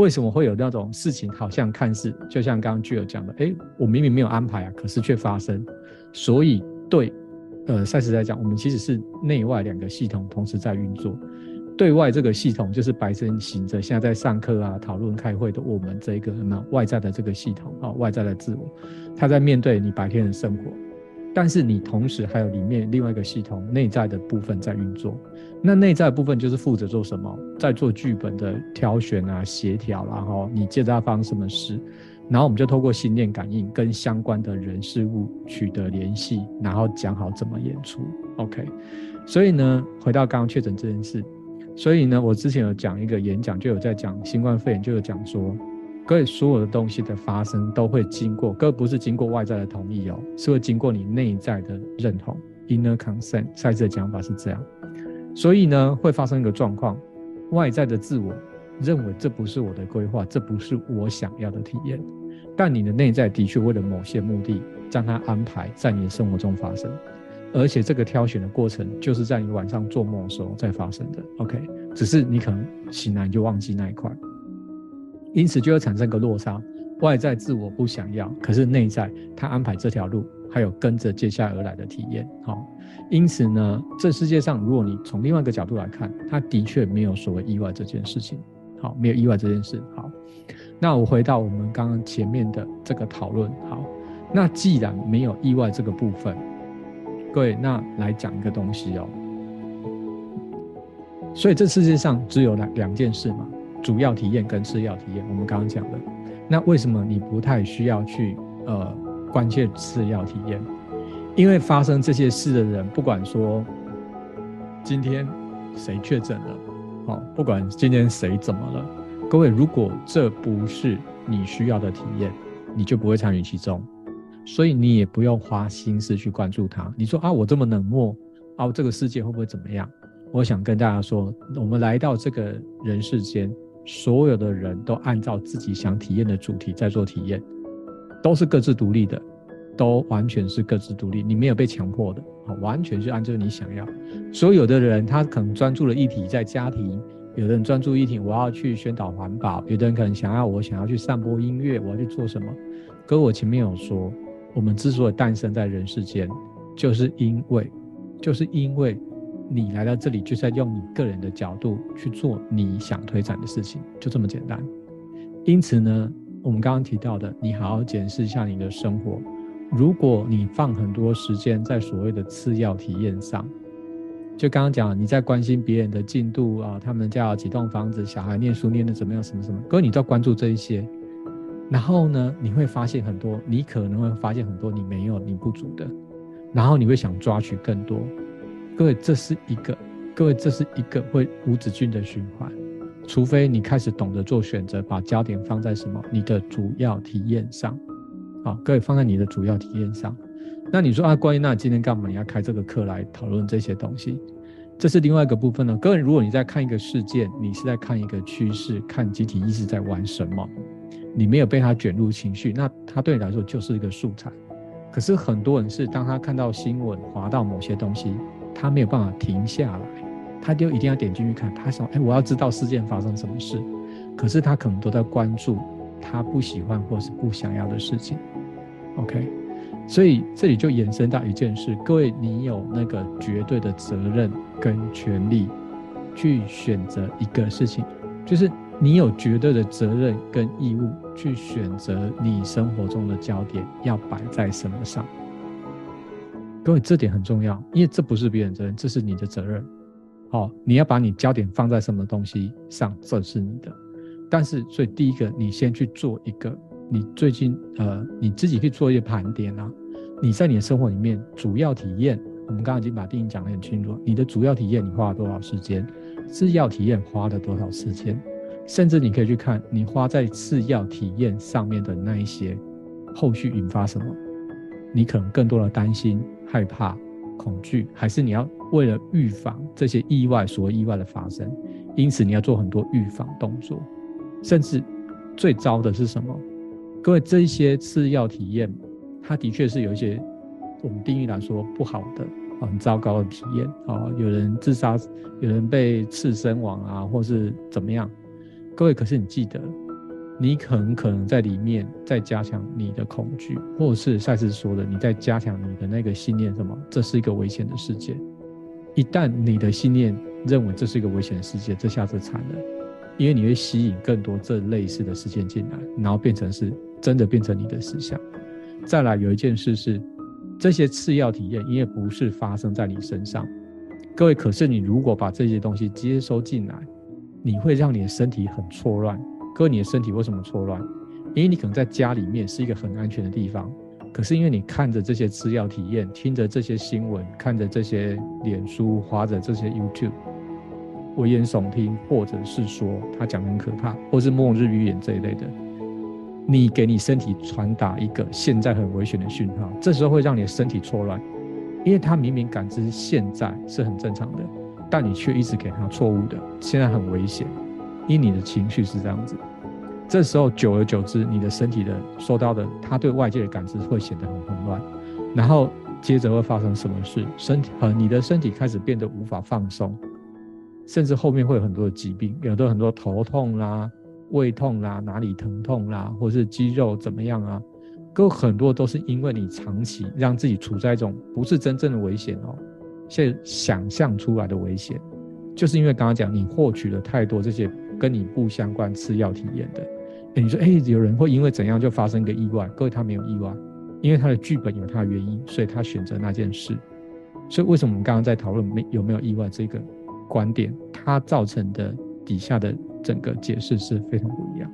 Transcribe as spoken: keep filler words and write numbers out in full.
为什么会有那种事情好像看似就像刚刚巨友讲的，诶，我明明没有安排啊，可是却发生。所以对呃赛斯来讲，我们其实是内外两个系统同时在运作。对外这个系统就是白天醒着现在在上课啊讨论开会的我们这个外在的这个系统、哦、外在的自我，它在面对你白天的生活，但是你同时还有里面另外一个系统内在的部分在运作。那内在的部分就是负责做什么，在做剧本的挑选啊协调啦、哦、你接着它发生什么事，然后我们就透过信念感应跟相关的人事物取得联系，然后讲好怎么演出。 OK， 所以呢回到刚刚确诊这件事，所以呢我之前有讲一个演讲，就有在讲新冠肺炎，就有讲说各位所有的东西的发生都会经过，各位不是经过外在的同意哦，是会经过你内在的认同 inner consent， 赛斯的讲法是这样。所以呢会发生一个状况，外在的自我认为这不是我的规划，这不是我想要的体验，但你的内在的确为了某些目的将它安排在你的生活中发生，而且这个挑选的过程就是在你晚上做梦的时候在发生的。 OK， 只是你可能醒来你就忘记那一块，因此就会产生个落差，外在自我不想要，可是内在他安排这条路还有跟着接下来而来的体验、哦、因此呢这世界上如果你从另外一个角度来看，它的确没有所谓意外这件事情。好，没有意外这件事。好，那我回到我们刚刚前面的这个讨论。好，那既然没有意外这个部分，各位，那来讲一个东西哦。所以这世界上只有两件事嘛，主要体验跟次要体验，我们刚刚讲的。那为什么你不太需要去呃关切次要体验？因为发生这些事的人，不管说今天谁确诊了、哦、不管今天谁怎么了，各位，如果这不是你需要的体验，你就不会参与其中，所以你也不用花心思去关注它。你说啊，我这么冷漠啊，这个世界会不会怎么样？我想跟大家说，我们来到这个人世间，所有的人都按照自己想体验的主题在做体验，都是各自独立的，都完全是各自独立，你没有被强迫的，完全是按照你想要。所以有的人他可能专注的议题在家庭，有的人专注议题我要去宣导环保，有的人可能想要我想要去散播音乐，我要去做什么。可我前面有说，我们之所以诞生在人世间，就是因为就是因为你来到这里就是在用你个人的角度去做你想推展的事情，就这么简单。因此呢我们刚刚提到的，你好好检视一下你的生活，如果你放很多时间在所谓的次要体验上，就刚刚讲你在关心别人的进度啊，他们家有几栋房子，小孩念书念的怎么样，什么什么，各位你都关注这一些，然后呢你会发现很多，你可能会发现很多你没有你不足的，然后你会想抓取更多。各位这是一个各位这是一个会无止境的循环，除非你开始懂得做选择，把焦点放在什么，你的主要体验上。好，各位放在你的主要体验上。那你说啊，关于那今天干嘛你要开这个课来讨论这些东西，这是另外一个部分呢。各位如果你在看一个事件，你是在看一个趋势，看集体意识在玩什么，你没有被他卷入情绪，那他对你来说就是一个素材。可是很多人是当他看到新闻滑到某些东西，他没有办法停下来，他就一定要点进去看，他想哎，我要知道事件发生什么事，可是他可能都在关注他不喜欢或是不想要的事情。 OK， 所以这里就延伸到一件事，各位你有那个绝对的责任跟权利去选择一个事情，就是你有绝对的责任跟义务去选择你生活中的焦点要摆在什么上。各位这点很重要，因为这不是别人责任，这是你的责任。哦，你要把你焦点放在什么东西上，这是你的。但是所以第一个你先去做一个你最近呃你自己去做一个盘点啊，你在你的生活里面主要体验，我们刚刚已经把定义讲得很清楚，你的主要体验你花了多少时间，次要体验花了多少时间，甚至你可以去看你花在次要体验上面的那一些后续引发什么，你可能更多的担心害怕恐惧，还是你要为了预防这些意外所谓意外的发生，因此你要做很多预防动作。甚至最糟的是什么，各位这一些次要体验它的确是有一些我们定义来说不好的很糟糕的体验、哦、有人自杀，有人被刺身亡啊，或是怎么样。各位可是你记得你很可能在里面再加强你的恐惧，或者是赛斯说的你在加强你的那个信念，什么这是一个危险的世界。一旦你的信念认为这是一个危险的世界，这下子惨了，因为你会吸引更多这类似的事件进来，然后变成是真的变成你的思想。再来有一件事是，这些次要体验因为不是发生在你身上，各位，可是你如果把这些东西接收进来，你会让你的身体很错乱。各位，你的身体为什么错乱？因为你可能在家里面是一个很安全的地方，可是因为你看着这些次要体验，听着这些新闻，看着这些脸书，滑着这些 YouTube， 危言耸听，或者是说他讲很可怕，或是末日预言这一类的，你给你身体传达一个现在很危险的讯号，这时候会让你的身体错乱，因为他明明感知现在是很正常的，但你却一直给他错误的，现在很危险，因为你的情绪是这样子。这时候久而久之，你的身体的受到的他对外界的感知会显得很混乱，然后接着会发生什么事？身体呃，你的身体开始变得无法放松，甚至后面会有很多的疾病，有的很多头痛啦、胃痛啦、哪里疼痛啦，或是肌肉怎么样啊，各很多都是因为你长期让自己处在一种不是真正的危险哦，是想象出来的危险，就是因为刚刚讲你获取了太多这些跟你不相关次要体验的。欸、你说、欸、有人会因为怎样就发生个意外，各位，他没有意外，因为他的剧本有他的原因，所以他选择那件事。所以为什么我们刚刚在讨论没有没有意外这个观点，它造成的底下的整个解释是非常不一样。